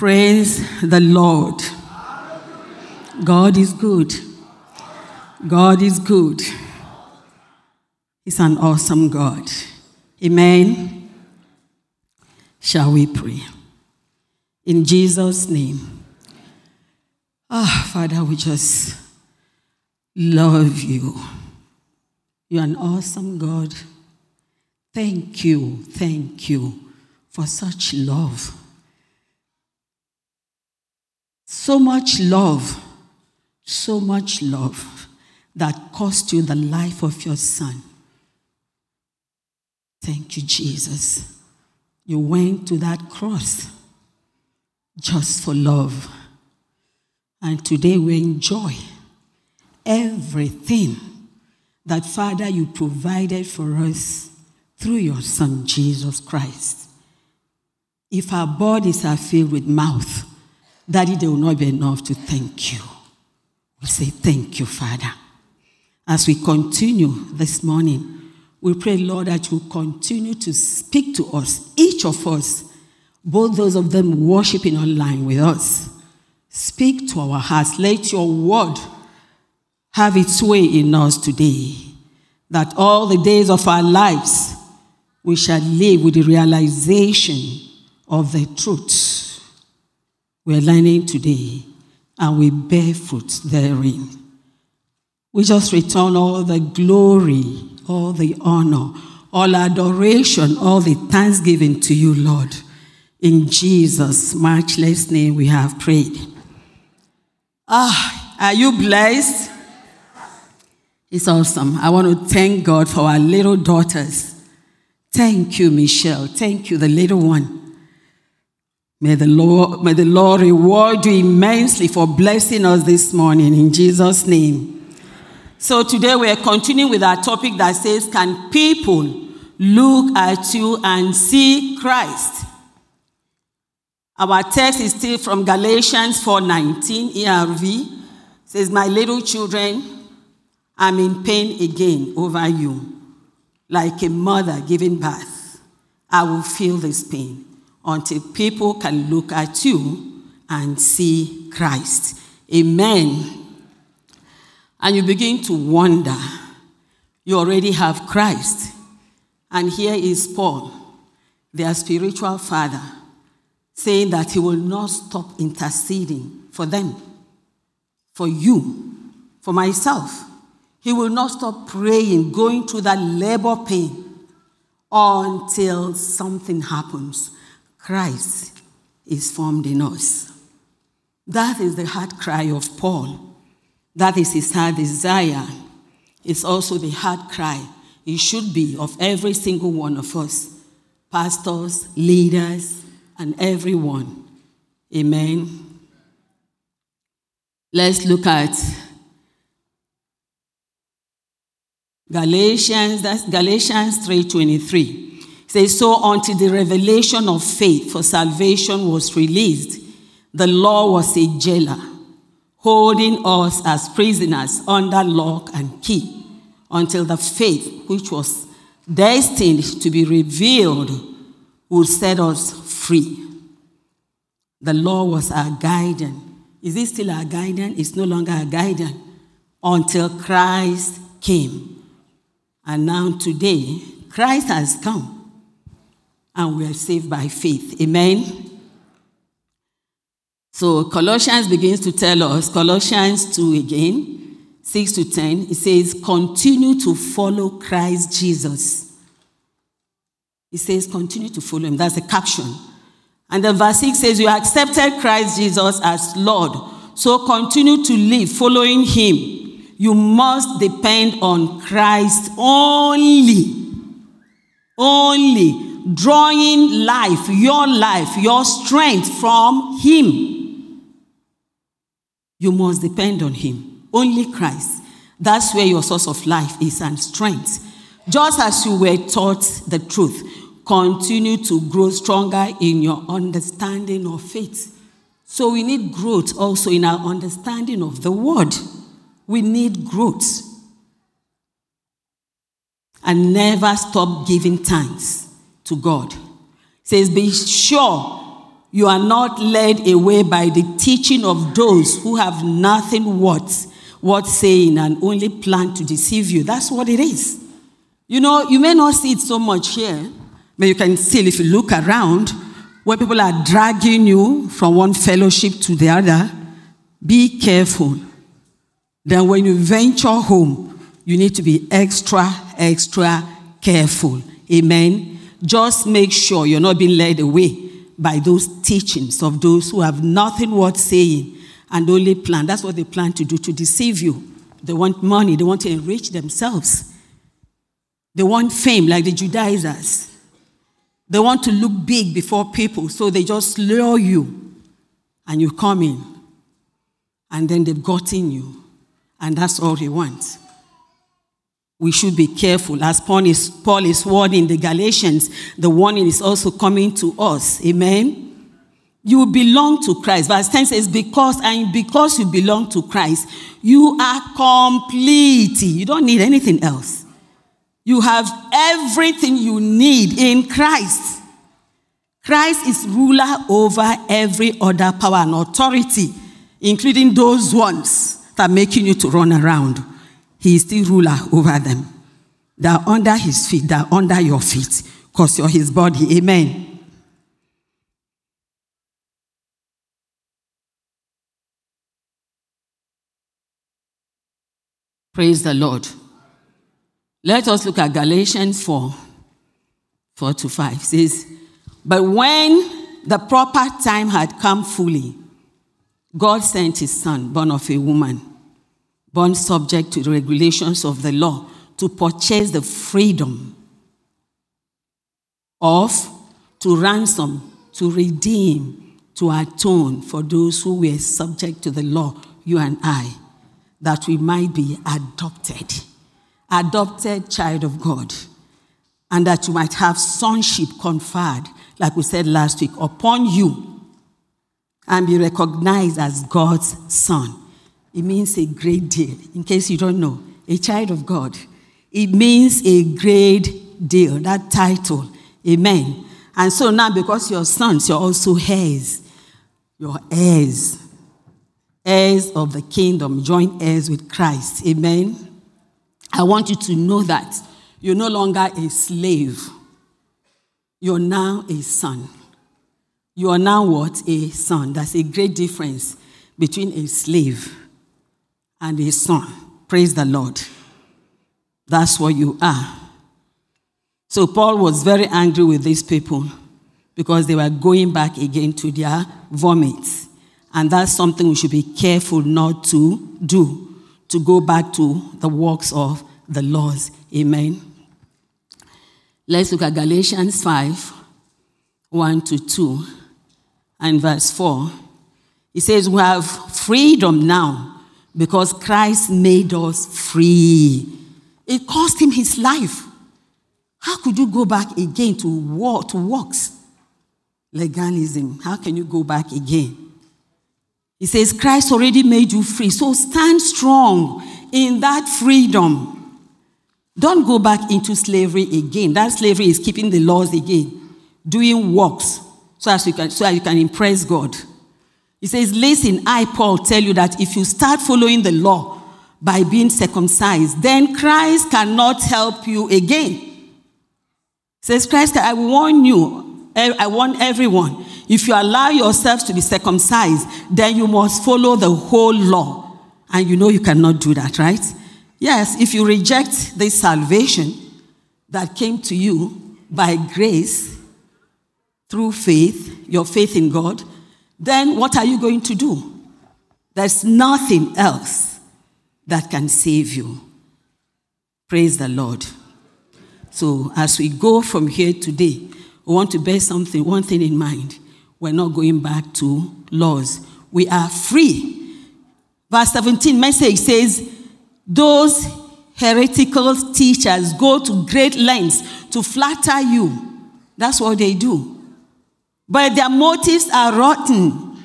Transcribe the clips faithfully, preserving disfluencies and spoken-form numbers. Praise the Lord. God is good. God is good. He's an awesome God. Amen. Shall we pray? In Jesus' name. Ah, oh, Father, we just love you. You're an awesome God. Thank you, thank you for such love. So much love, so much love that cost you the life of your son. Thank you, Jesus. You went to that cross just for love. And today we enjoy everything that, Father, you provided for us through your Son, Jesus Christ. If our bodies are filled with mouth, Daddy, they will not be enough to thank you. We say thank you, Father. As we continue this morning, we pray, Lord, that you continue to speak to us, each of us, both those of them worshiping online with us. Speak to our hearts. Let your word have its way in us today, that all the days of our lives we shall live with the realization of the truth we're learning today, and we bear fruit therein. We just return all the glory, all the honor, all adoration, all the thanksgiving to you, Lord. In Jesus' matchless name we have prayed. Ah, are you blessed? It's awesome. I want to thank God for our little daughters. Thank you, Michelle. Thank you, the little one. May the Lord, may the Lord reward you immensely for blessing us this morning. In Jesus' name. So today we are continuing with our topic that says, can people look at you and see Christ? Our text is still from Galatians four nineteen, E R V. It says, my little children, I'm in pain again over you. Like a mother giving birth, I will feel this pain until people can look at you and see Christ. Amen. And you begin to wonder, you already have Christ. And here is Paul, their spiritual father, saying that he will not stop interceding for them, for you, for myself. He will not stop praying, going through that labor pain until something happens. Christ is formed in us. That is the heart cry of Paul. That is his heart desire. It's also the heart cry. It should be of every single one of us, pastors, leaders, and everyone. Amen. Let's look at Galatians, that's Galatians three twenty-three. It says, so until the revelation of faith for salvation was released, the law was a jailer, holding us as prisoners under lock and key until the faith which was destined to be revealed would set us free. The law was our guidance. Is it still our guidance? It's no longer our guidance until Christ came. And now today, Christ has come and we are saved by faith. Amen. So Colossians begins to tell us, Colossians two again, six to ten, it says, continue to follow Christ Jesus. It says, continue to follow him. That's the caption. And then verse six says, you accepted Christ Jesus as Lord, so continue to live following him. You must depend on Christ only, only, drawing life, your life, your strength from him. You must depend on him. Only Christ. That's where your source of life is and strength. Just as you were taught the truth, continue to grow stronger in your understanding of faith. So we need growth also in our understanding of the word. We need growth. And never stop giving thanks to God. It says, be sure You are not led away by the teaching of those who have nothing worth, worth saying and only plan to deceive you. That's what it is. You know, you may not see it so much here, but you can still, if you look around, where people are dragging you from one fellowship to the other, be careful. Then when you venture home, you need to be extra, extra careful. Amen? Just make sure you're not being led away by those teachings of those who have nothing worth saying and only plan. That's what they plan to do, to deceive you. They want money. They want to enrich themselves. They want fame like the Judaizers. They want to look big before people, so they just lure you and you come in and then they've gotten you, and that's all they want. We should be careful. As Paul is, Paul is warning the Galatians, the warning is also coming to us. Amen? You belong to Christ. Verse ten says, because and because you belong to Christ, you are complete. You don't need anything else. You have everything you need in Christ. Christ is ruler over every other power and authority, including those ones that are making you to run around. He is still ruler over them. They are under his feet. They are under your feet because you're his body. Amen. Praise the Lord. Let us look at Galatians four, four to five. It says, but when the proper time had come fully, God sent his son, born of a woman, born subject to the regulations of the law, to purchase the freedom of, to ransom, to redeem, to atone for those who were subject to the law, you and I, that we might be adopted, adopted child of God, and that you might have sonship conferred, like we said last week, upon you, and be recognized as God's son. It means a great deal. In case you don't know, a child of God. It means a great deal, that title. Amen. And so now, because you're sons, you're also heirs. You're heirs. Heirs of the kingdom, joint heirs with Christ. Amen. I want you to know that you're no longer a slave. You're now a son. You are now what? A son. That's a great difference between a slave and his son. Praise the Lord. That's what you are. So Paul was very angry with these people because they were going back again to their vomit. And that's something we should be careful not to do, to go back to the works of the laws. Amen. Let's look at Galatians five, one to two and verse four. It says, we have freedom now, because Christ made us free. It cost him his life. How could you go back again to war, to works? Legalism. How can you go back again? He says, Christ already made you free. So stand strong in that freedom. Don't go back into slavery again. That slavery is keeping the laws again, doing works so as you can, so that you can impress God. He says, listen, I, Paul, tell you that if you start following the law by being circumcised, then Christ cannot help you again. He says, Christ, I warn you, I warn everyone, if you allow yourselves to be circumcised, then you must follow the whole law. And you know you cannot do that, right? Yes, if you reject the salvation that came to you by grace, through faith, your faith in God, then what are you going to do? There's nothing else that can save you. Praise the Lord. So as we go from here today, we want to bear something, one thing in mind. We're not going back to laws. We are free. Verse seventeen, message says, those heretical teachers go to great lengths to flatter you. That's what they do. But their motives are rotten.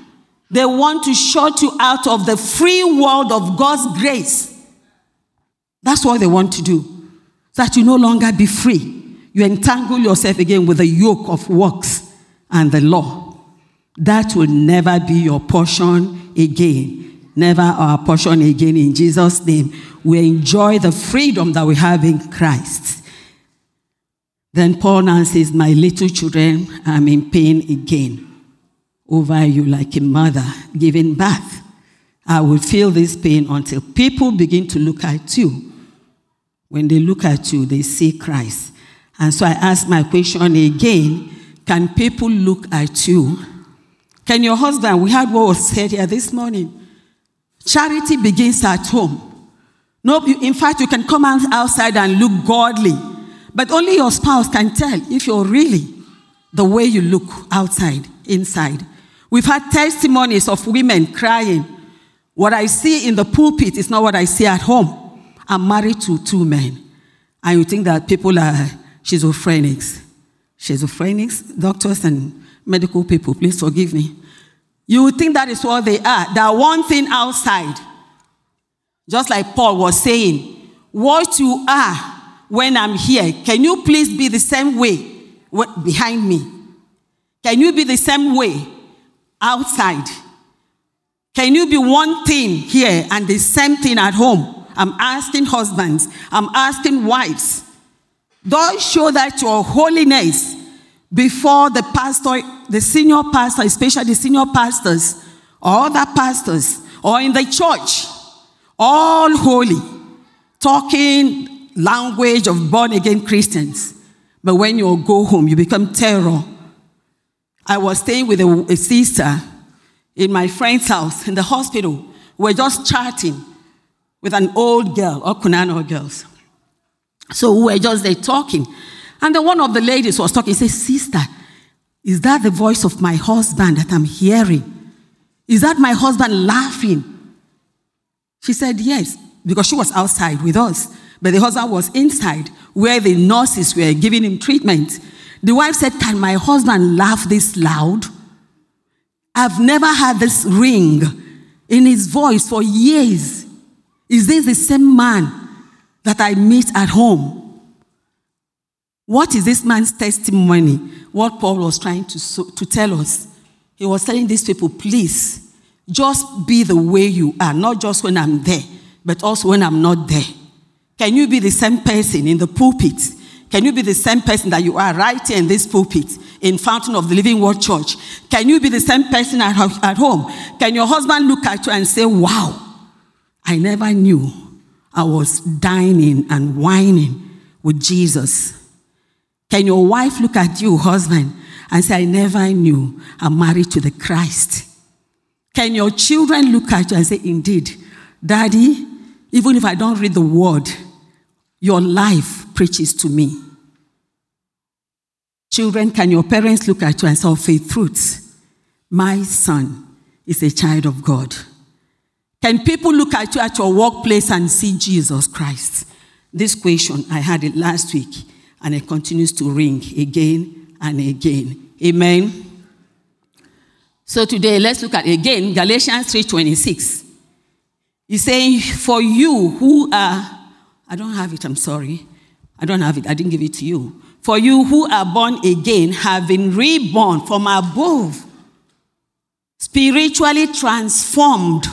They want to shut you out of the free world of God's grace. That's what they want to do, so that you no longer be free. You entangle yourself again with the yoke of works and the law. That will never be your portion again. Never our portion again in Jesus' name. We enjoy the freedom that we have in Christ. Then Paul now says, my little children, I'm in pain again over you like a mother giving birth. I will feel this pain until people begin to look at you. When they look at you, they see Christ. And so I ask my question again, can people look at you? Can your husband, we heard what was said here this morning. Charity begins at home. No, in fact, you can come outside and look godly, but only your spouse can tell if you're really the way you look outside, inside. We've had testimonies of women crying. What I see in the pulpit is not what I see at home. I'm married to two men. And you think that people are schizophrenics. Schizophrenics, doctors and medical people, please forgive me. You would think that is what they are. They are one thing outside. Just like Paul was saying, what you are when I'm here, can you please be the same way behind me? Can you be the same way outside? Can you be one thing here and the same thing at home? I'm asking husbands. I'm asking wives. Don't show that your holiness before the pastor, the senior pastor, especially the senior pastors, or other pastors, or in the church, all holy, talking language of born-again Christians. But when you go home, you become terror. I was staying with a, a sister in my friend's house, in the hospital. We're just chatting with an old girl, or Kunano girls. So we were just there talking. And then one of the ladies was talking. She said, sister, is that the voice of my husband that I'm hearing? Is that my husband laughing? She said, yes, because she was outside with us. But the husband was inside where the nurses were giving him treatment. The wife said, can my husband laugh this loud? I've never had this ring in his voice for years. Is this the same man that I meet at home? What is this man's testimony? What Paul was trying to, to tell us. He was telling these people, please, just be the way you are. Not just when I'm there, but also when I'm not there. Can you be the same person in the pulpit? Can you be the same person that you are right here in this pulpit, in Fountain of the Living Word Church? Can you be the same person at, at home? Can your husband look at you and say, wow, I never knew I was dining and whining with Jesus. Can your wife look at you, husband, and say, I never knew I'm married to the Christ? Can your children look at you and say, indeed, Daddy, even if I don't read the word, your life preaches to me. Children, can your parents look at you and say, oh, faith truths, my son is a child of God? Can people look at you at your workplace and see Jesus Christ? This question, I had it last week. And it continues to ring again and again. Amen. So today, let's look at again Galatians three twenty-six. He's saying, for you who are, I don't have it, I'm sorry. I don't have it, I didn't give it to you. For you who are born again, have been reborn from above, spiritually transformed.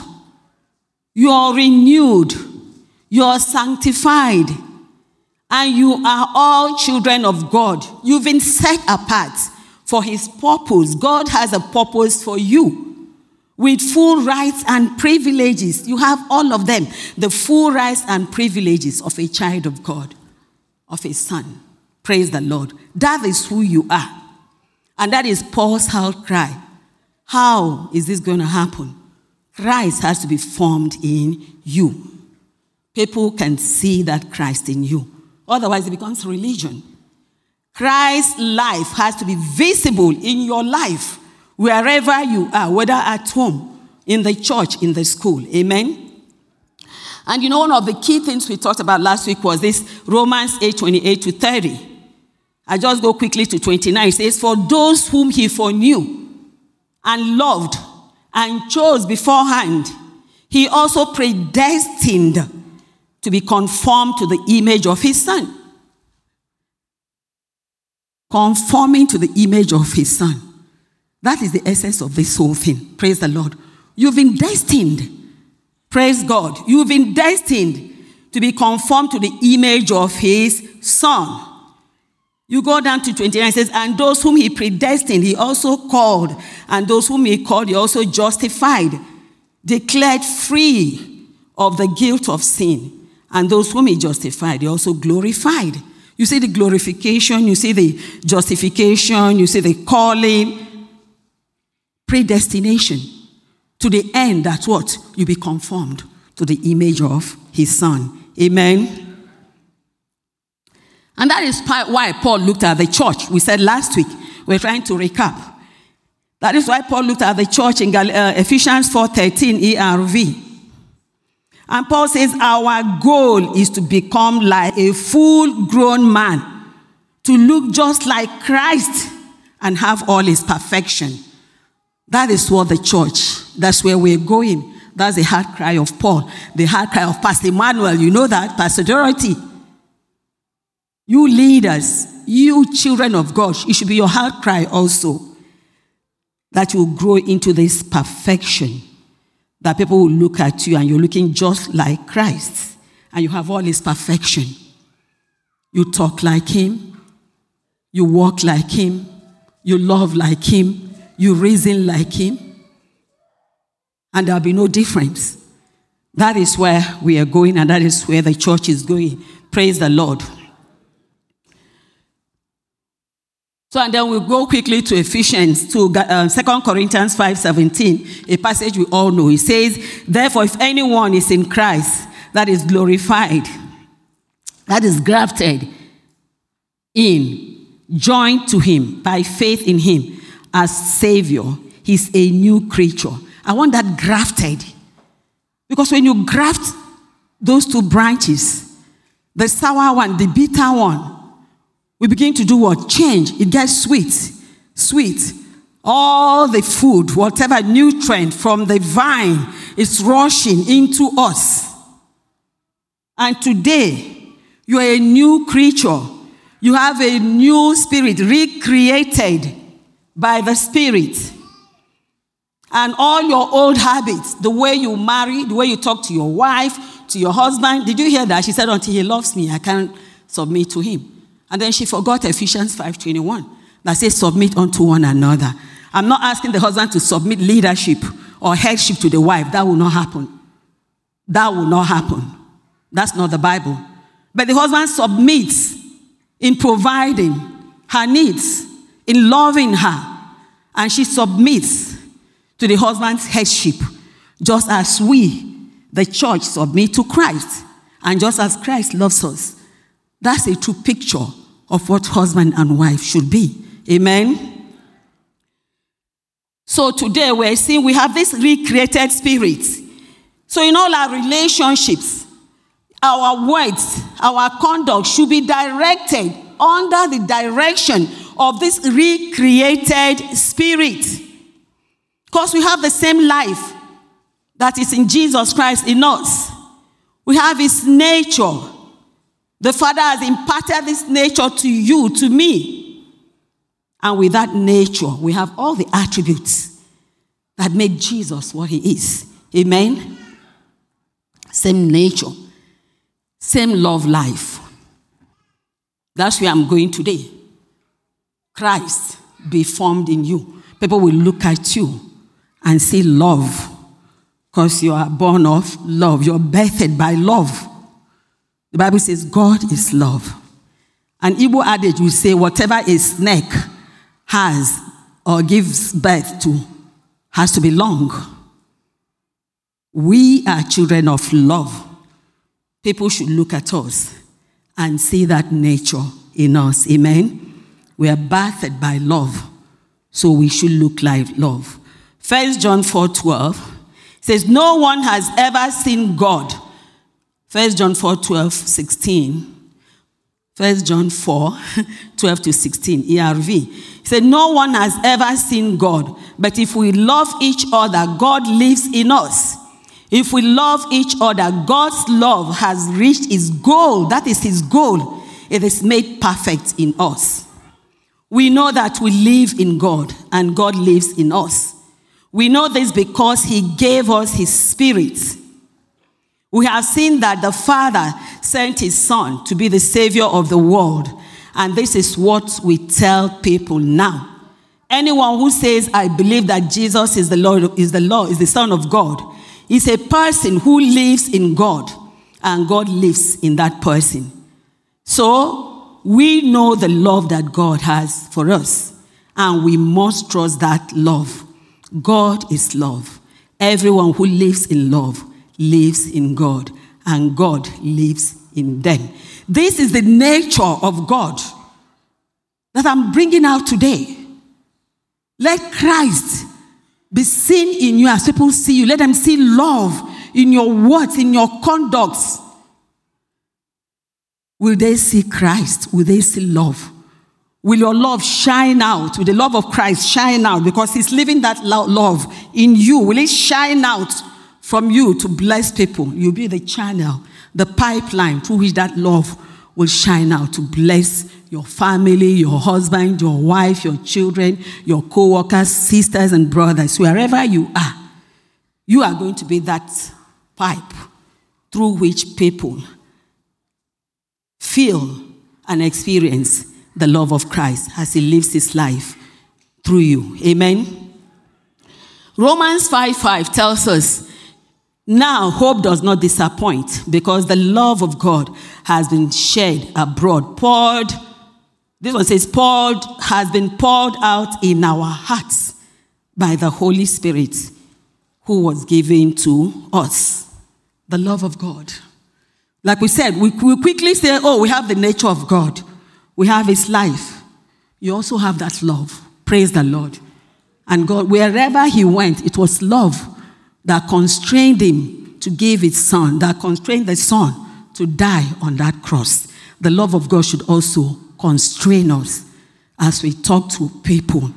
You are renewed. You are sanctified. And you are all children of God. You've been set apart for his purpose. God has a purpose for you with full rights and privileges. You have all of them, the full rights and privileges of a child of God, of a son. Praise the Lord. That is who you are. And that is Paul's outcry. How is this going to happen? Christ has to be formed in you. People can see that Christ in you. Otherwise, it becomes religion. Christ's life has to be visible in your life, wherever you are, whether at home, in the church, in the school. Amen? And you know, one of the key things we talked about last week was this Romans eight twenty-eight to thirty. I just go quickly to twenty-nine. It says, for those whom he foreknew and loved and chose beforehand, he also predestined to be conformed to the image of his son. Conforming to the image of his son. That is the essence of this whole thing. Praise the Lord. You've been destined. Praise God. You've been destined to be conformed to the image of his Son. You go down to twenty-nine, it says, and those whom he predestined, he also called. And those whom he called, he also justified, declared free of the guilt of sin. And those whom he justified, he also glorified. You see the glorification, you see the justification, you see the calling. Predestination to the end that what? You be conformed to the image of his Son. Amen. And that is why Paul looked at the church. We said last week, we're trying to recap. That is why Paul looked at the church in Ephesians four thirteen E R V. And Paul says, our goal is to become like a full-grown man, to look just like Christ and have all his perfection. That is what the church, that's where we're going. That's the heart cry of Paul, the heart cry of Pastor Emmanuel. You know that, Pastor Dorothy. You leaders, you children of God, it should be your heart cry also that you grow into this perfection, that people will look at you and you're looking just like Christ and you have all his perfection. You talk like him, you walk like him, you love like him, you reason like him, and there'll be no difference. That is where we are going and that is where the church is going. Praise the Lord. So, and then we'll go quickly to Ephesians, to uh, Second Corinthians five seventeen, a passage we all know. It says, therefore, if anyone is in Christ, that is glorified, that is grafted in, joined to him by faith in him as Savior, he's a new creature. I want that grafted. Because when you graft those two branches, the sour one, the bitter one, we begin to do what? Change. It gets sweet. Sweet. All the food, whatever nutrient from the vine is rushing into us. And today, you are a new creature. You have a new spirit, recreated by the Spirit. And all your old habits, the way you marry, the way you talk to your wife, to your husband. Did you hear that? She said, until he loves me, I can't submit to him. And then she forgot Ephesians five twenty-one that says, submit unto one another. I'm not asking the husband to submit leadership or headship to the wife. That will not happen. That will not happen. That's not the Bible. But the husband submits in providing her needs, in loving her. And she submits to the husband's headship, just as we, the church, submit to Christ. And just as Christ loves us. That's a true picture of what husband and wife should be. Amen? So today we're seeing we have this recreated spirit. So in all our relationships, our words, our conduct should be directed under the direction of this recreated spirit. Because we have the same life that is in Jesus Christ in us. We have his nature. The Father has imparted this nature to you, to me. And with that nature, we have all the attributes that make Jesus what he is. Amen? Same nature. Same love life. That's where I'm going today. Christ be formed in you. People will look at you and see love. Because you are born of love. You're birthed by love. The Bible says God is love. An Igbo adage will say whatever a snake has or gives birth to has to be long. We are children of love. People should look at us and see that nature in us. Amen? We are bathed by love, so we should look like love. First John four twelve says, no one has ever seen God. First John four twelve sixteen First John four twelve to sixteen E R V. He said, no one has ever seen God, but if we love each other, God lives in us. If we love each other, God's love has reached its goal. That is his goal. It is made perfect in us. We know that we live in God and God lives in us. We know this because he gave us his spirit. We have seen that the Father sent his Son to be the Savior of the world. And this is what we tell people now. Anyone who says, I believe that Jesus is the Lord, is the Lord, is the Son of God, is a person who lives in God, and God lives in that person. So we know the love that God has for us, and we must trust that love. God is love. Everyone who lives in love lives in God, and God lives in them. This is the nature of God that I'm bringing out today. Let Christ be seen in you as people see you. Let them see love in your words, in your conducts. Will they see Christ? Will they see love? Will your love shine out? Will the love of Christ shine out? Because he's living that love in you. Will it shine out from you to bless people? You'll be the channel, the pipeline through which that love will shine out to bless your family, your husband, your wife, your children, your co-workers, sisters and brothers, wherever you are. You are going to be that pipe through which people feel and experience the love of Christ as he lives his life through you. Amen? Romans five five tells us, now hope does not disappoint because the love of God has been shed abroad, poured, this one says, poured, has been poured out in our hearts by the Holy Spirit who was given to us. The love of God. Like we said, we, we quickly say, oh, we have the nature of God. We have his life. You also have that love. Praise the Lord. And God, wherever he went, it was love that constrained him to give his son, that constrained the son to die on that cross. The love of God should also constrain us as we talk to people,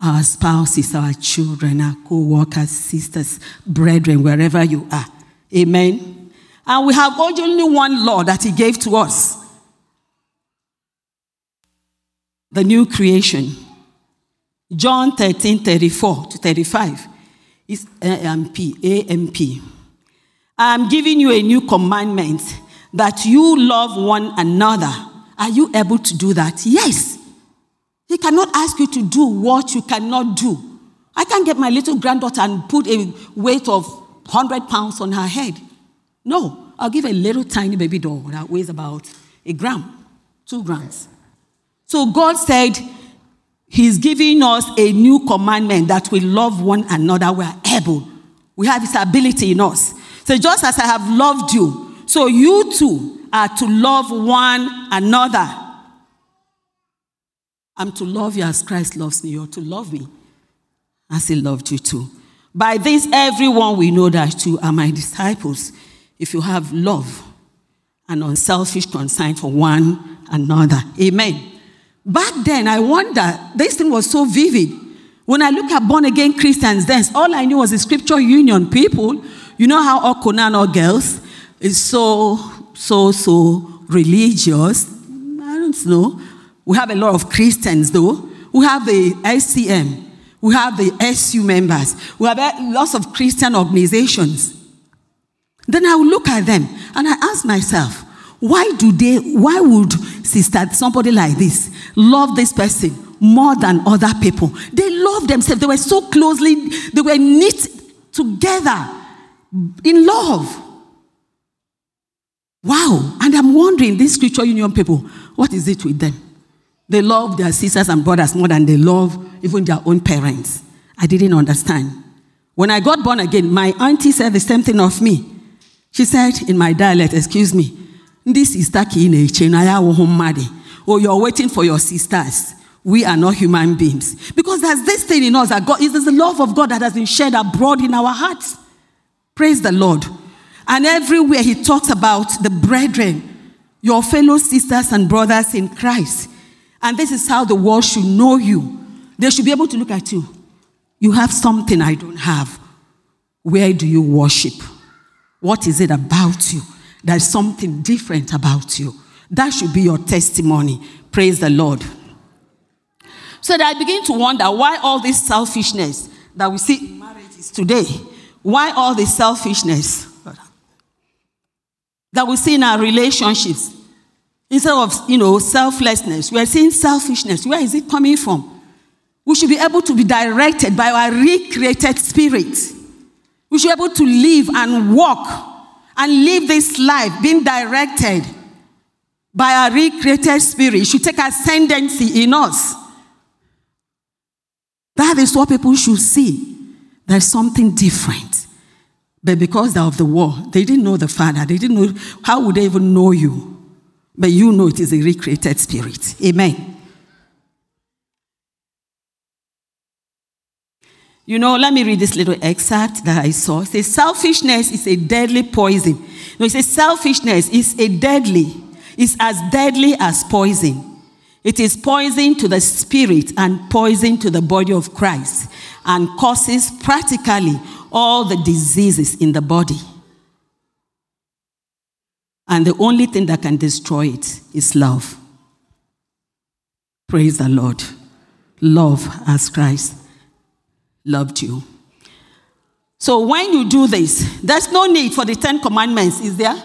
our spouses, our children, our co-workers, sisters, brethren, wherever you are. Amen. And we have only one law that he gave to us. The new creation. John thirteen, thirty-four to thirty-five is A M P. I am giving you a new commandment that you love one another. Are you able to do that? Yes. He cannot ask you to do what you cannot do. I can't get my little granddaughter and put a weight of one hundred pounds on her head. No, I'll give a little tiny baby doll that weighs about a gram, two grams. So God said he's giving us a new commandment that we love one another. We are able. We have his ability in us. So just as I have loved you, so you too are to love one another. I'm to love you as Christ loves me. You're to love me as he loved you too. By this, everyone will know that you are my disciples if you have love and unselfish concern for one another. Amen. Back then, I wonder, this thing was so vivid. When I look at born-again Christians then, all I knew was the scripture union people. You know how all Conan or girls is so, so, so religious. I don't know. We have a lot of Christians, though. We have the S C M. We have the S U members. We have lots of Christian organizations. Then I would look at them, and I ask myself, why do they, why would sister, somebody like this, love this person more than other people? They love themselves. They were so closely, they were knit together in love. Wow. And I'm wondering, these scripture union people, what is it with them? They love their sisters and brothers more than they love even their own parents. I didn't understand. When I got born again, my auntie said the same thing of me. She said in my dialect, excuse me, this is Taki in a chain. Oh, you're waiting for your sisters. We are not human beings. Because there's this thing in us that God, it is the love of God that has been shed abroad in our hearts. Praise the Lord. And everywhere he talks about the brethren, your fellow sisters and brothers in Christ. And this is how the world should know you. They should be able to look at you. You have something I don't have. Where do you worship? What is it about you? There's something different about you. That should be your testimony. Praise the Lord. So that I begin to wonder why all this selfishness that we see in marriages today, why all this selfishness that we see in our relationships, instead of, you know, selflessness, we are seeing selfishness. Where is it coming from? We should be able to be directed by our recreated spirit. We should be able to live and walk and live this life being directed by our recreated spirit. It should take ascendancy in us. That is what people should see. There's something different. But because of the war, they didn't know the Father. They didn't know. How would they even know you? But you know it is a recreated spirit. Amen. You know, let me read this little excerpt that I saw. It says, selfishness is a deadly poison. No, it says, selfishness is a deadly, it's as deadly as poison. It is poison to the spirit and poison to the body of Christ, and causes practically all the diseases in the body. And the only thing that can destroy it is love. Praise the Lord. Love as Christ loved you. So when you do this, there's no need for the Ten Commandments, is there?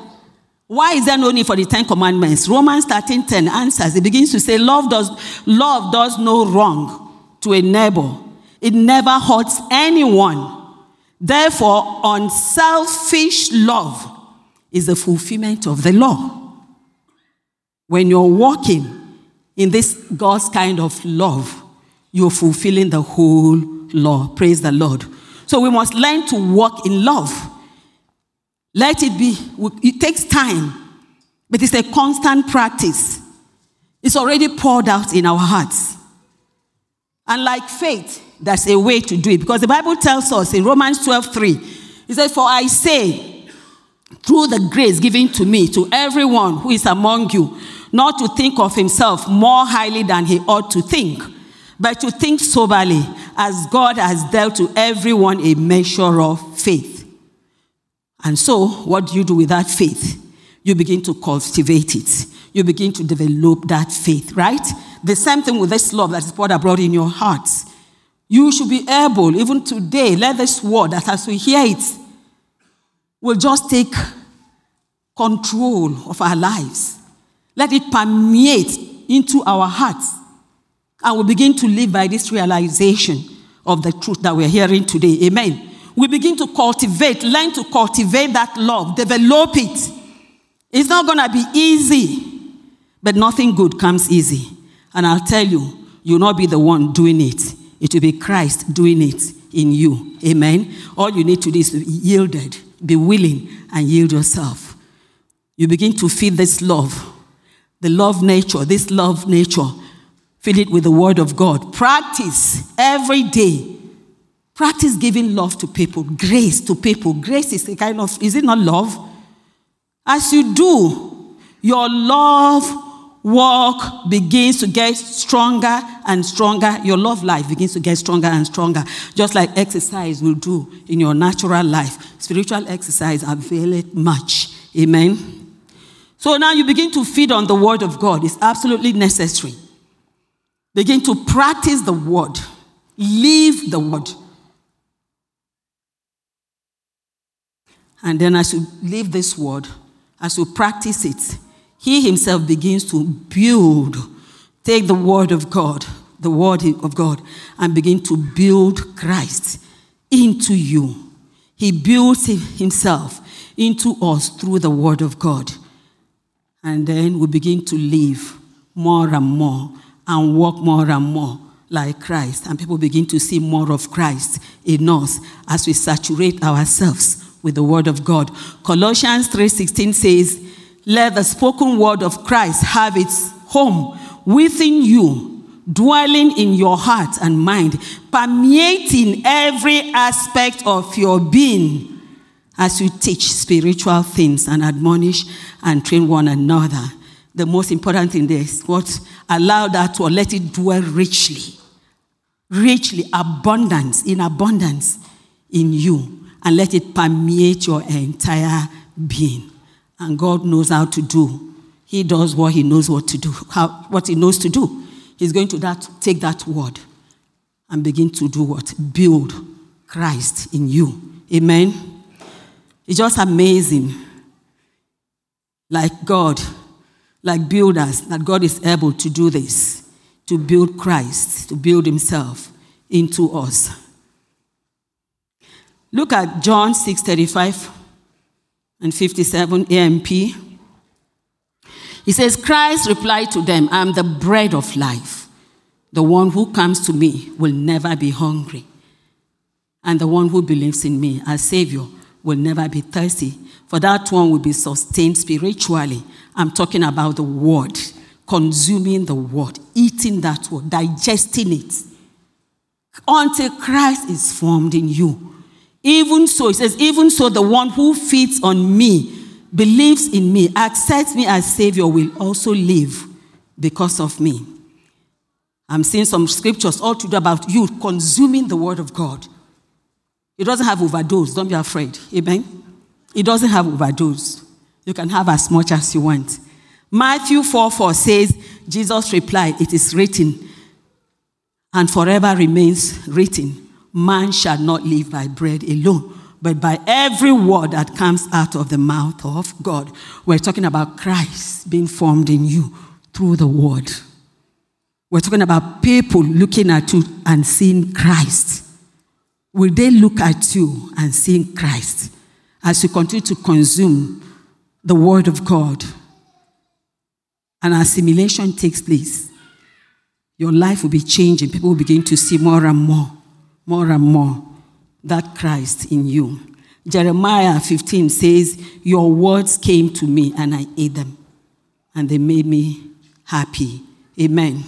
Why is there no need for the Ten Commandments? Romans thirteen ten answers. It begins to say, love does, love does no wrong to a neighbor. It never hurts anyone. Therefore, unselfish love is the fulfillment of the law. When you're walking in this God's kind of love, you're fulfilling the whole law. Praise the Lord. So we must learn to walk in love. Let it be, it takes time, but it's a constant practice. It's already poured out in our hearts. And like faith, that's a way to do it. Because the Bible tells us in Romans twelve three, it says, for I say, through the grace given to me, to everyone who is among you, not to think of himself more highly than he ought to think, but to think soberly, as God has dealt to everyone a measure of faith. And so, what do you do with that faith? You begin to cultivate it. You begin to develop that faith, right? The same thing with this love that is poured abroad in your hearts. You should be able, even today, let this word, that as we hear it, will just take control of our lives. Let it permeate into our hearts. And we'll begin to live by this realization of the truth that we're hearing today. Amen. We begin to cultivate, learn to cultivate that love, develop it. It's not going to be easy, but nothing good comes easy. And I'll tell you, you'll not be the one doing it. It will be Christ doing it in you. Amen? All you need to do is be yielded, be willing, and yield yourself. You begin to feed this love, the love nature, this love nature. Feed it with the word of God. Practice every day. Practice giving love to people, grace to people. Grace is a kind of, is it not love? As you do, your love walk begins to get stronger and stronger. Your love life begins to get stronger and stronger. Just like exercise will do in your natural life. Spiritual exercise availeth much. Amen. So now you begin to feed on the word of God. It's absolutely necessary. Begin to practice the word. Live the word. And then as you live this word, as you practice it, he himself begins to build. Take the word of God, the word of God, and begin to build Christ into you. He builds himself into us through the word of God. And then we begin to live more and more and walk more and more like Christ. And people begin to see more of Christ in us as we saturate ourselves with the word of God. Colossians three sixteen says, let the spoken word of Christ have its home within you, dwelling in your heart and mind, permeating every aspect of your being as you teach spiritual things and admonish and train one another. The most important thing there is what? Allow that word, let it dwell richly, richly, abundance, in abundance in you. And let it permeate your entire being. And God knows how to do. He does what he knows what to do, how, what he knows to do. he's going to that, take that word and begin to do what? Build Christ in you. Amen? It's just amazing. Like God, like builders, that God is able to do this, to build Christ, to build himself into us. Look at John six thirty-five and fifty-seven A M P. He says, Christ replied to them, I am the bread of life. The one who comes to me will never be hungry. And the one who believes in me as Savior will never be thirsty. For that one will be sustained spiritually. I'm talking about the word, consuming the word, eating that word, digesting it, until Christ is formed in you. Even so, it says, even so the one who feeds on me, believes in me, accepts me as Savior will also live because of me. I'm seeing some scriptures all to do about you consuming the word of God. It doesn't have overdose. Don't be afraid. Amen? It doesn't have overdose. You can have as much as you want. Matthew four four says, Jesus replied, it is written, and forever remains written. Man shall not live by bread alone, but by every word that comes out of the mouth of God. We're talking about Christ being formed in you through the word. We're talking about people looking at you and seeing Christ. Will they look at you and seeing Christ as you continue to consume the word of God? And assimilation takes place. Your life will be changing. People will begin to see more and more. More and more, that Christ in you. Jeremiah fifteen says, your words came to me and I ate them, and they made me happy. Amen.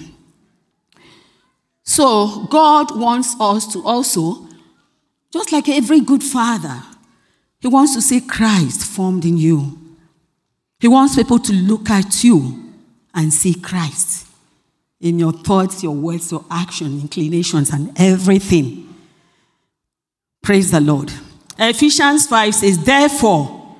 So God wants us to also, just like every good father, he wants to see Christ formed in you. He wants people to look at you and see Christ in your thoughts, your words, your actions, inclinations, and everything. Praise the Lord. Ephesians five says, therefore,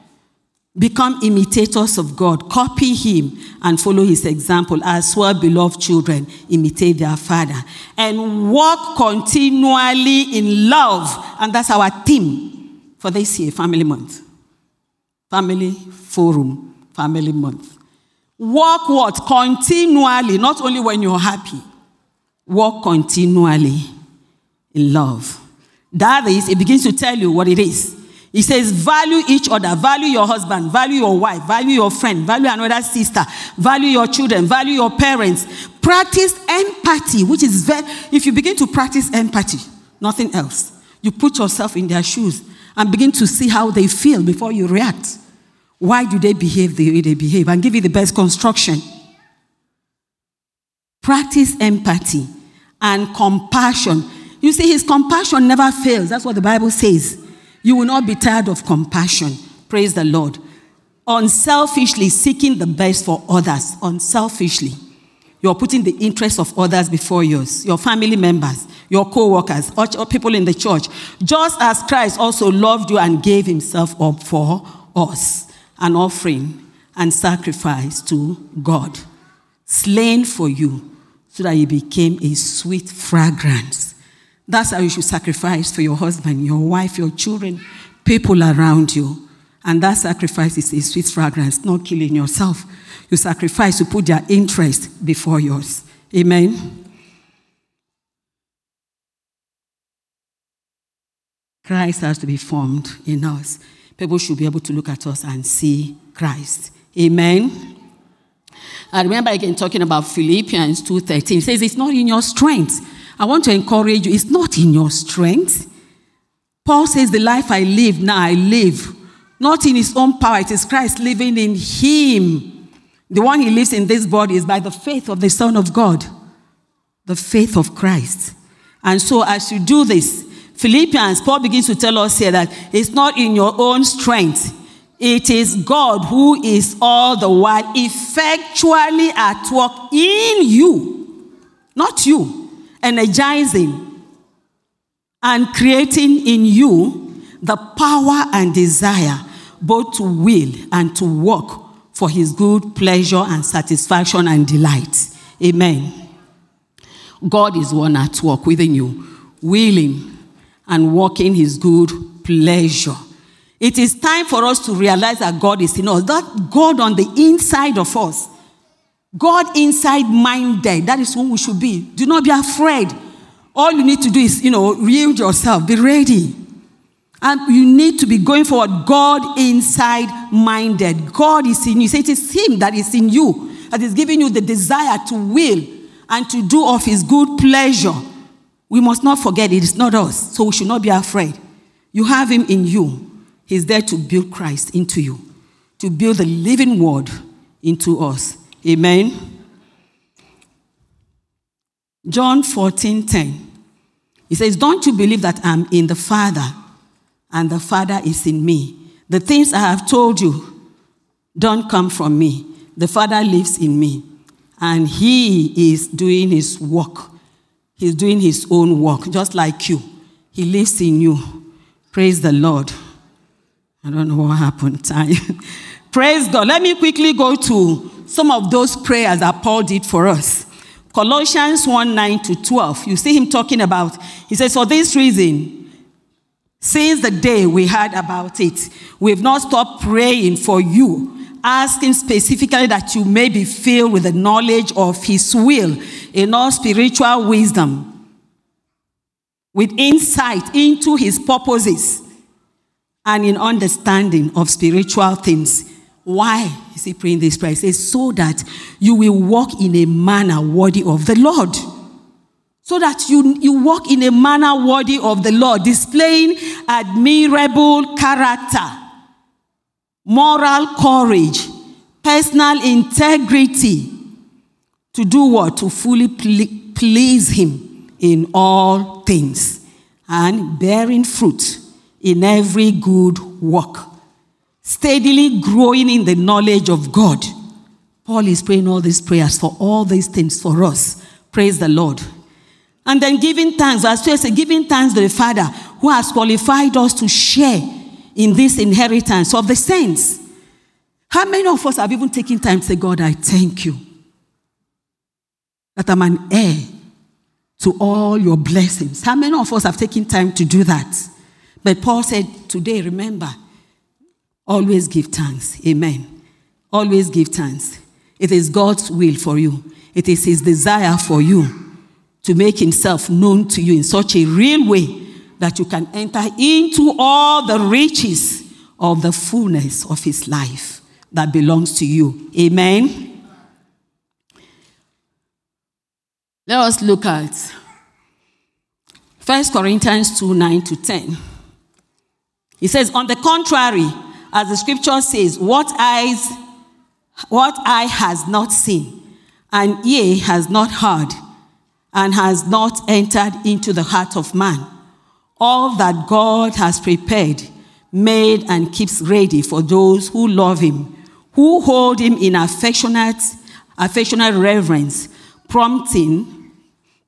become imitators of God. Copy him and follow his example. As well, beloved children, imitate their father. And walk continually in love. And that's our theme for this year, Family Month. Family Forum, Family Month. Walk what? Continually. Not only when you're happy. Walk continually in love. That is, it begins to tell you what it is. It says, value each other. Value your husband. Value your wife. Value your friend. Value another sister. Value your children. Value your parents. Practice empathy, which is very... If you begin to practice empathy, nothing else. You put yourself in their shoes and begin to see how they feel before you react. Why do they behave the way they behave? And give you the best construction. Practice empathy and compassion. You see, his compassion never fails. That's what the Bible says. You will not be tired of compassion. Praise the Lord. Unselfishly seeking the best for others. Unselfishly. You're putting the interests of others before yours. Your family members, your co-workers, or people in the church. Just as Christ also loved you and gave himself up for us. An offering and sacrifice to God. Slain for you so that you became a sweet fragrance. That's how you should sacrifice for your husband, your wife, your children, people around you. And that sacrifice is a sweet fragrance, not killing yourself. You sacrifice, you put their interest before yours. Amen? Christ has to be formed in us. People should be able to look at us and see Christ. Amen? I remember again talking about Philippians two thirteen. It says, it's not in your strength. I want to encourage you. It's not in your strength. Paul says, the life I live, now I live. Not in his own power. It is Christ living in him. The one he lives in this body is by the faith of the Son of God. The faith of Christ. And so as you do this, Philippians, Paul begins to tell us here that it's not in your own strength. It is God who is all the while effectually at work in you. Not you. Energizing and creating in you the power and desire both to will and to work for his good pleasure and satisfaction and delight. Amen. God is one at work within you, willing and working his good pleasure. It is time for us to realize that God is in us. That God on the inside of us. God inside-minded. That is who we should be. Do not be afraid. All you need to do is, you know, yield yourself. Be ready. And you need to be going forward. God inside-minded. God is in you. So it is him that is in you, that is giving you the desire to will and to do of his good pleasure. We must not forget it is not us. So we should not be afraid. You have him in you. He's there to build Christ into you, to build the living word into us. Amen. John fourteen ten. He says, "Don't you believe that I'm in the Father and the Father is in me? The things I have told you don't come from me. The Father lives in me, and he is doing his work." He's doing his own work, just like you. He lives in you. Praise the Lord. I don't know what happened. Time. Praise God. Let me quickly go to some of those prayers that Paul did for us. Colossians one nine to twelve. You see him talking about, he says, "For this reason, since the day we heard about it, we've not stopped praying for you, asking specifically that you may be filled with the knowledge of his will in all spiritual wisdom, with insight into his purposes, and in understanding of spiritual things." Why is he praying this prayer? He says, so that you will walk in a manner worthy of the Lord. So that you, you walk in a manner worthy of the Lord, displaying admirable character, moral courage, personal integrity, to do what? To fully ple- please him in all things, and bearing fruit in every good work, steadily growing in the knowledge of God. Paul is praying all these prayers for all these things for us. Praise the Lord. And then giving thanks, as we say, giving thanks to the Father who has qualified us to share in this inheritance of the saints. How many of us have even taken time to say, God, I thank you that I'm an heir to all your blessings? How many of us have taken time to do that? But Paul said, today, remember, always give thanks. Amen. Always give thanks. It is God's will for you. It is his desire for you to make himself known to you in such a real way that you can enter into all the riches of the fullness of his life that belongs to you. Amen. Let us look at First Corinthians two nine to ten. He says, on the contrary, as the scripture says, what eyes, what eye has not seen, and ear has not heard, and has not entered into the heart of man, all that God has prepared, made, and keeps ready for those who love him, who hold him in affectionate, affectionate reverence, prompting,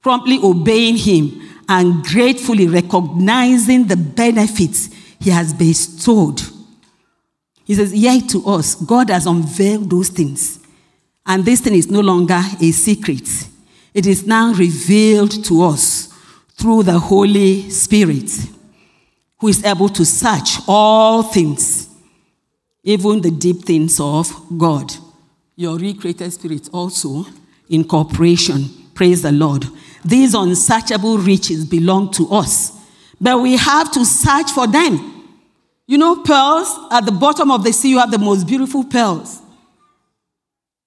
promptly obeying him, and gratefully recognizing the benefits he has bestowed. He says, yet to us, God has unveiled those things. And this thing is no longer a secret. It is now revealed to us through the Holy Spirit, who is able to search all things, even the deep things of God. Your recreated spirit also in cooperation. Praise the Lord. These unsearchable riches belong to us, but we have to search for them. You know, pearls, at the bottom of the sea, you have the most beautiful pearls.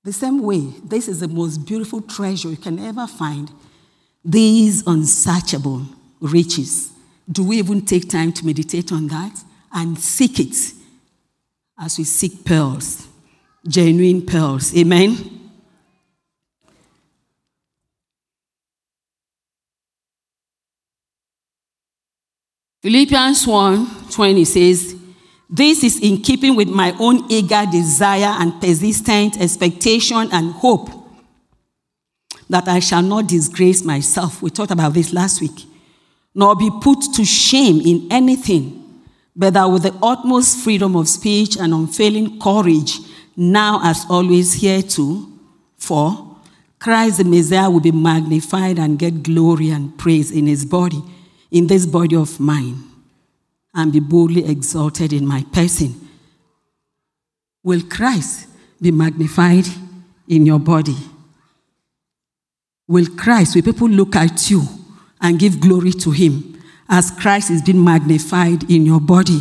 The same way, this is the most beautiful treasure you can ever find. These unsearchable riches. Do we even take time to meditate on that and seek it as we seek pearls, genuine pearls? Amen. Philippians one twenty says, this is in keeping with my own eager desire and persistent expectation and hope that I shall not disgrace myself. We talked about this last week. Nor be put to shame in anything, but that with the utmost freedom of speech and unfailing courage, now as always hereto, for Christ the Messiah will be magnified and get glory and praise in his body, in this body of mine, and be boldly exalted in my person. Will Christ be magnified in your body? Will Christ, will people look at you and give glory to him as Christ is being magnified in your body,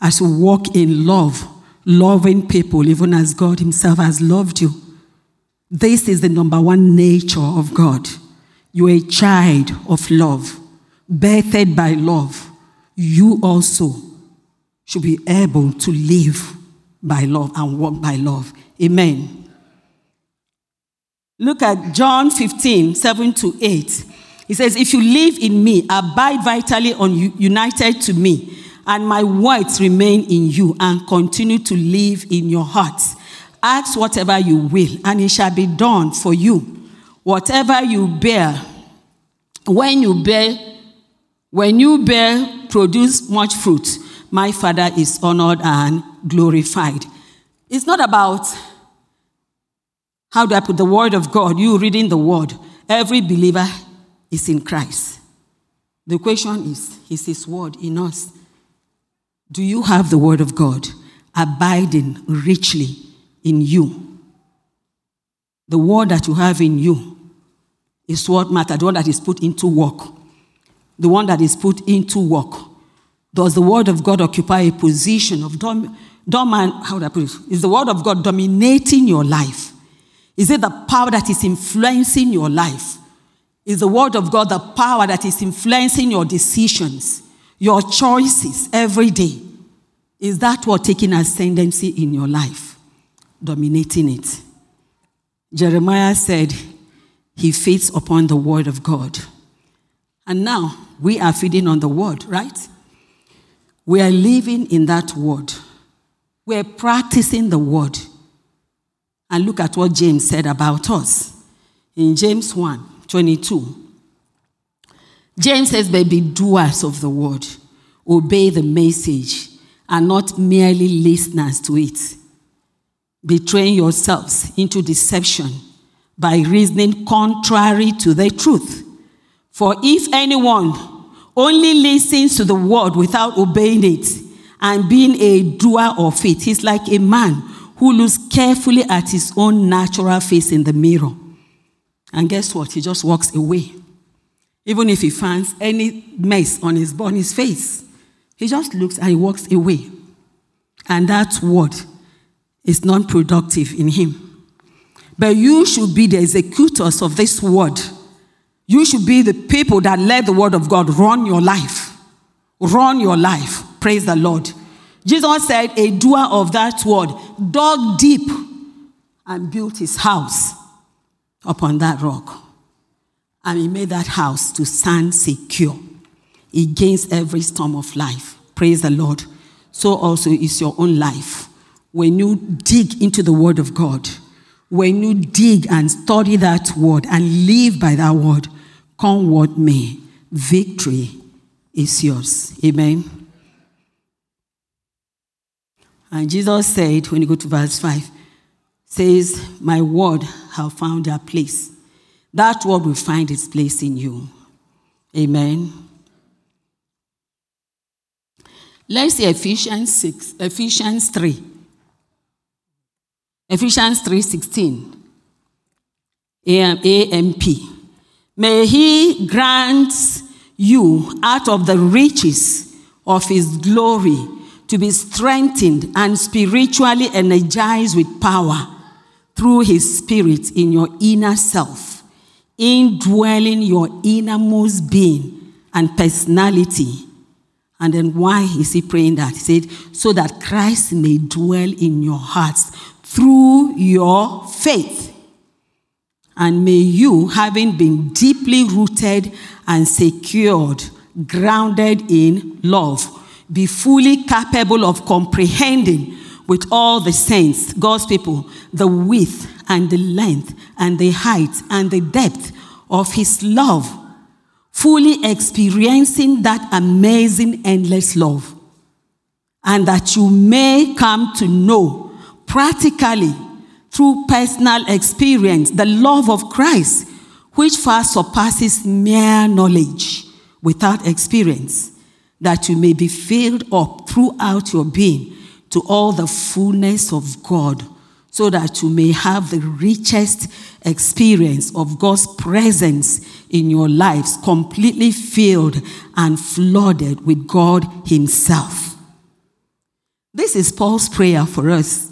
as you walk in love, loving people, even as God himself has loved you? This is the number one nature of God. You are a child of love, birthed by love. You also should be able to live by love and walk by love. Amen. Look at John fifteen, seven to eight. He says, if you live in me, abide vitally on, united to me, and my words remain in you and continue to live in your hearts. Ask whatever you will, and it shall be done for you. Whatever you bear, when you bear, when you bear, produce much fruit. My Father is honored and glorified. It's not about, how do I put the word of God? You reading the word. Every believer is in Christ. The question is, is his word in us? Do you have the word of God abiding richly in you? The word that you have in you is what matters, the one that is put into work. The one that is put into work. Does the word of God occupy a position of dom- dominant? How do I put it? Is the word of God dominating your life? Is it the power that is influencing your life? Is the word of God the power that is influencing your decisions, your choices every day? Is that what taking ascendancy in your life? Dominating it. Jeremiah said, he feeds upon the word of God. And now we are feeding on the word, right? We are living in that word. We are practicing the word. And look at what James said about us. In James one, twenty-two. James says, but be doers of the word. Obey the message and not merely listeners to it, betraying yourselves into deception by reasoning contrary to the truth. For if anyone only listens to the word without obeying it and being a doer of it, he's like a man who looks carefully at his own natural face in the mirror. And guess what? He just walks away. Even if he finds any mess on his, on his face, he just looks and he walks away. And that word is non-productive in him. But you should be the executors of this word. You should be the people that let the word of God run your life. Run your life. Praise the Lord. Jesus said, a doer of that word dug deep and built his house upon that rock. And he made that house to stand secure against every storm of life. Praise the Lord. So also is your own life. When you dig into the word of God, when you dig and study that word and live by that word, come what may, victory is yours. Amen. And Jesus said, when you go to verse five, says, my word have found their place. That word will find its place in you. Amen. Let's see Ephesians six, Ephesians three. Ephesians three sixteen. A M P. May he grant you out of the riches of his glory to be strengthened and spiritually energized with power through his spirit in your inner self, indwelling your innermost being and personality. And then why is he praying that? He said, so that Christ may dwell in your hearts through your faith. And may you, having been deeply rooted and secured, grounded in love, be fully capable of comprehending with all the saints, God's people, the width and the length and the height and the depth of his love, fully experiencing that amazing endless love, and that you may come to know practically through personal experience, the love of Christ, which far surpasses mere knowledge without experience, that you may be filled up throughout your being to all the fullness of God, so that you may have the richest experience of God's presence in your lives, completely filled and flooded with God himself. This is Paul's prayer for us,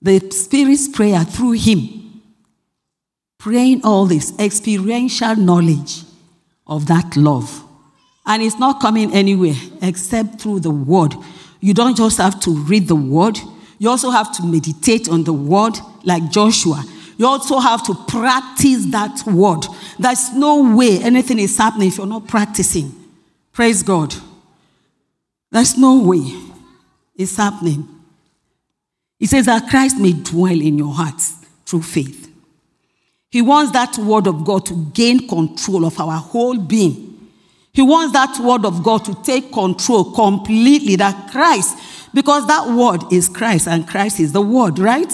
the Spirit's prayer through him, praying all this experiential knowledge of that love. And it's not coming anywhere except through the word. You don't just have to read the word. You also have to meditate on the word like Joshua. You also have to practice that word. There's no way anything is happening if you're not practicing. Praise God. There's no way it's happening. He says that Christ may dwell in your hearts through faith. He wants that word of God to gain control of our whole being. He wants that word of God to take control completely, that Christ, because that word is Christ and Christ is the word, right?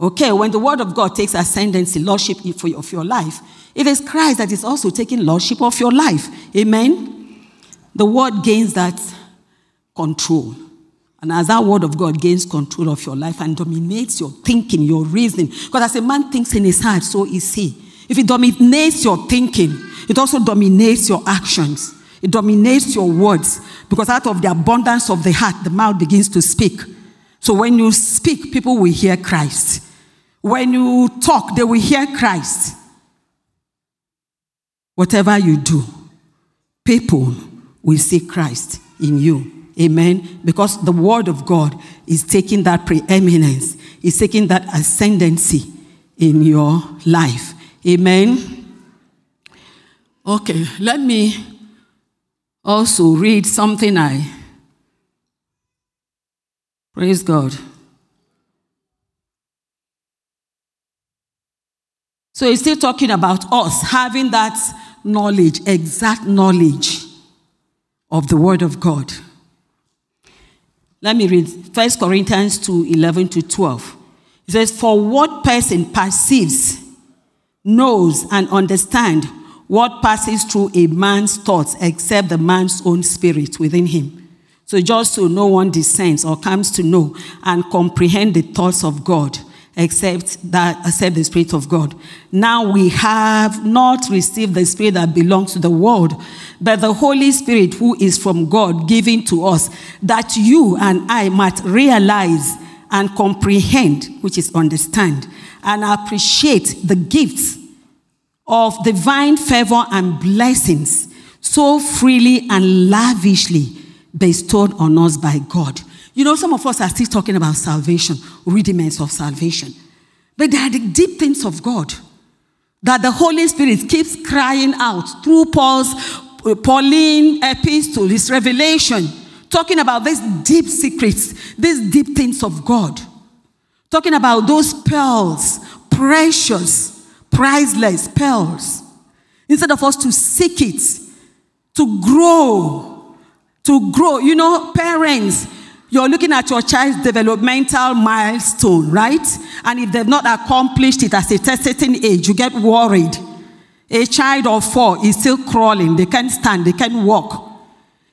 Okay, when the word of God takes ascendancy, lordship of your life, it is Christ that is also taking lordship of your life. Amen? The word gains that control. And as that word of God gains control of your life and dominates your thinking, your reasoning, because as a man thinks in his heart, so is he. If it dominates your thinking, it also dominates your actions. It dominates your words. Because out of the abundance of the heart, the mouth begins to speak. So when you speak, people will hear Christ. When you talk, they will hear Christ. Whatever you do, people will see Christ in you. Amen? Because the word of God is taking that preeminence. It's taking that ascendancy in your life. Amen? Okay, let me also read something I, praise God. So he's still talking about us having that knowledge, exact knowledge of the word of God. Let me read First Corinthians two, eleven to twelve. It says, for what person perceives, knows, and understands what passes through a man's thoughts except the man's own spirit within him. So just so no one descends or comes to know and comprehend the thoughts of God except that except the Spirit of God. Now we have not received the Spirit that belongs to the world, but the Holy Spirit who is from God, given to us, that you and I might realize and comprehend, which is understand, and appreciate the gifts of divine favor and blessings so freely and lavishly bestowed on us by God. You know, some of us are still talking about salvation, rudiments of salvation. But they are the deep things of God that the Holy Spirit keeps crying out through Paul's Pauline epistle, his revelation, talking about these deep secrets, these deep things of God, talking about those pearls, precious, priceless pearls, instead of us to seek it, to grow, to grow. You know, parents, you're looking at your child's developmental milestone, right? And if they've not accomplished it at a certain age, you get worried. A child of four is still crawling. They can't stand. They can't walk.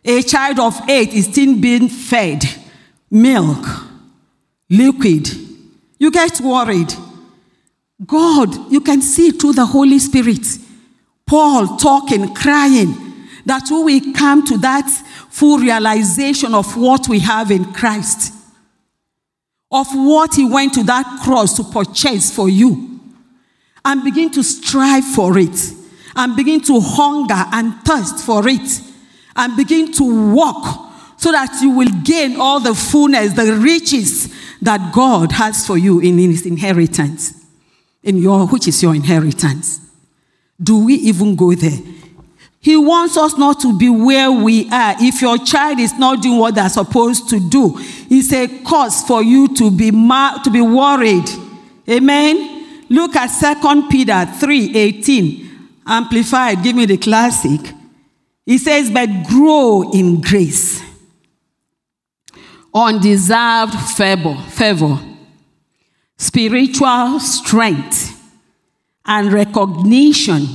A child of eight is still being fed milk, liquid. You get worried. God, you can see through the Holy Spirit, Paul talking, crying, that we come to that full realization of what we have in Christ, of what he went to that cross to purchase for you, and begin to strive for it, and begin to hunger and thirst for it, and begin to walk so that you will gain all the fullness, the riches that God has for you in his inheritance. In your, which is your inheritance. Do we even go there? He wants us not to be where we are. If your child is not doing what they're supposed to do, it's a cause for you to be mar- to be worried. Amen? Look at Second Peter three eighteen. Amplified, give me the classic. It says, but grow in grace, undeserved favor, favor. spiritual strength and recognition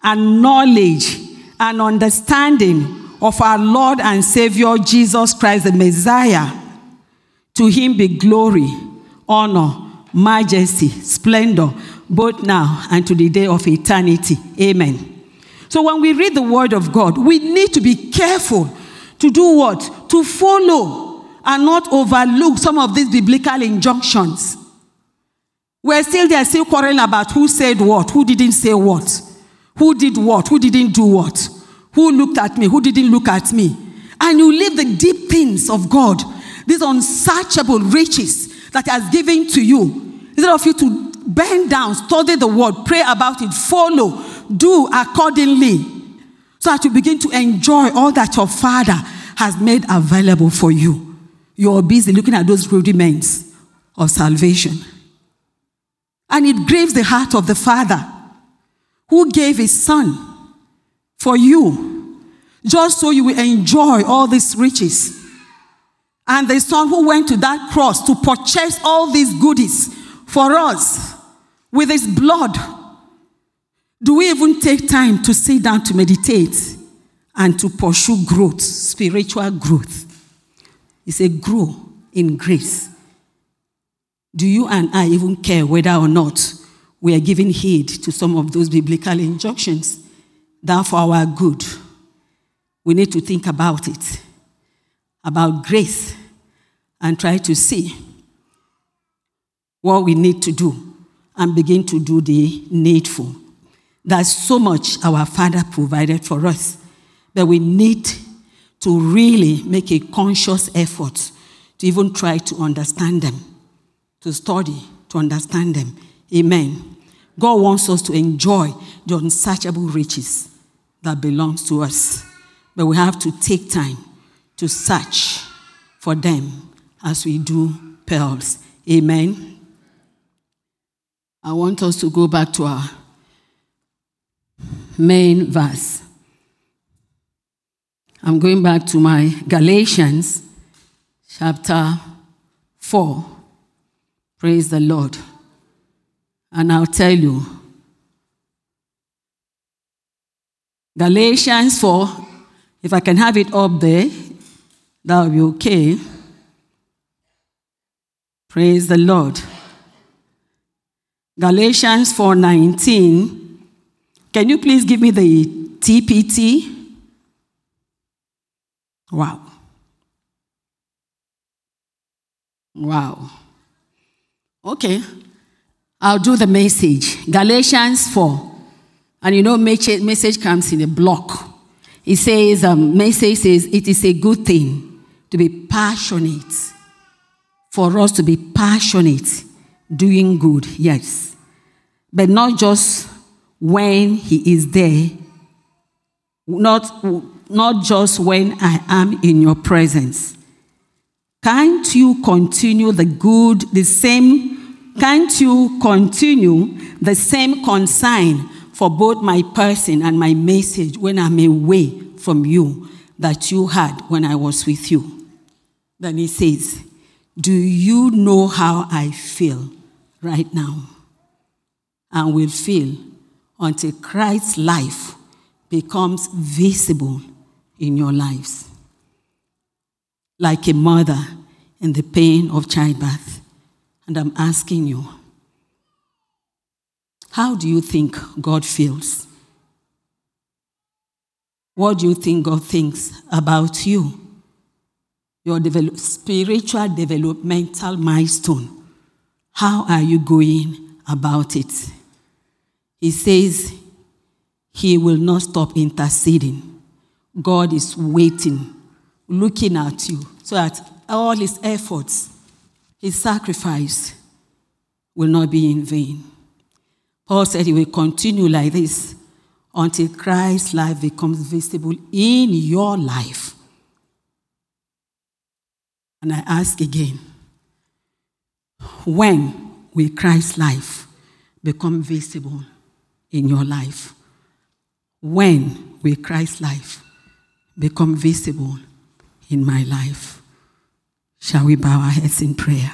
and knowledge and understanding of our Lord and Savior Jesus Christ, the Messiah. To him be glory, honor, majesty, splendor, both now and to the day of eternity. Amen. So when we read the word of God, we need to be careful to do what? To follow and not overlook some of these biblical injunctions. We're still there, still quarreling about who said what, who didn't say what, who did what, who didn't do what, who looked at me, who didn't look at me. And you leave the deep things of God, these unsearchable riches that he has given to you, instead of you to bend down, study the word, pray about it, follow, do accordingly, so that you begin to enjoy all that your Father has made available for you. You're busy looking at those rudiments of salvation. And it grieves the heart of the Father who gave his Son for you, just so you will enjoy all these riches. And the Son who went to that cross to purchase all these goodies for us with his blood. Do we even take time to sit down to meditate and to pursue growth, spiritual growth? It's a grow in grace. Do you and I even care whether or not we are giving heed to some of those biblical injunctions that for our good? We need to think about it, about grace, and try to see what we need to do and begin to do the needful. That's so much our Father provided for us, that we need to really make a conscious effort to even try to understand them, to study, to understand them. Amen. God wants us to enjoy the unsearchable riches that belongs to us, but we have to take time to search for them as we do pearls. Amen. I want us to go back to our main verse. I'm going back to my Galatians chapter four. Praise the Lord. And I'll tell you. Galatians four, if I can have it up there, that will be okay. Praise the Lord. Galatians four nineteen. Can you please give me the T P T? Wow. Wow. Okay. I'll do the message. Galatians four. And you know, message comes in a block. It says, um, message says, it is a good thing to be passionate, for us to be passionate, doing good, yes. But not just when he is there, not, not just when I am in your presence. Can't you continue the good, the same, can't you continue the same concern for both my person and my message when I'm away from you that you had when I was with you? Then he says, do you know how I feel right now? And will feel until Christ's life becomes visible in your lives. Like a mother in the pain of childbirth. And I'm asking you, how do you think God feels? What do you think God thinks about you? Your develop, spiritual developmental milestone. How are you going about it? He says he will not stop interceding. God is waiting, looking at you, so that all his efforts, his sacrifice will not be in vain. Paul said he will continue like this until Christ's life becomes visible in your life. And I ask again, when will Christ's life become visible in your life? When will Christ's life become visible in my life? Shall we bow our heads in prayer?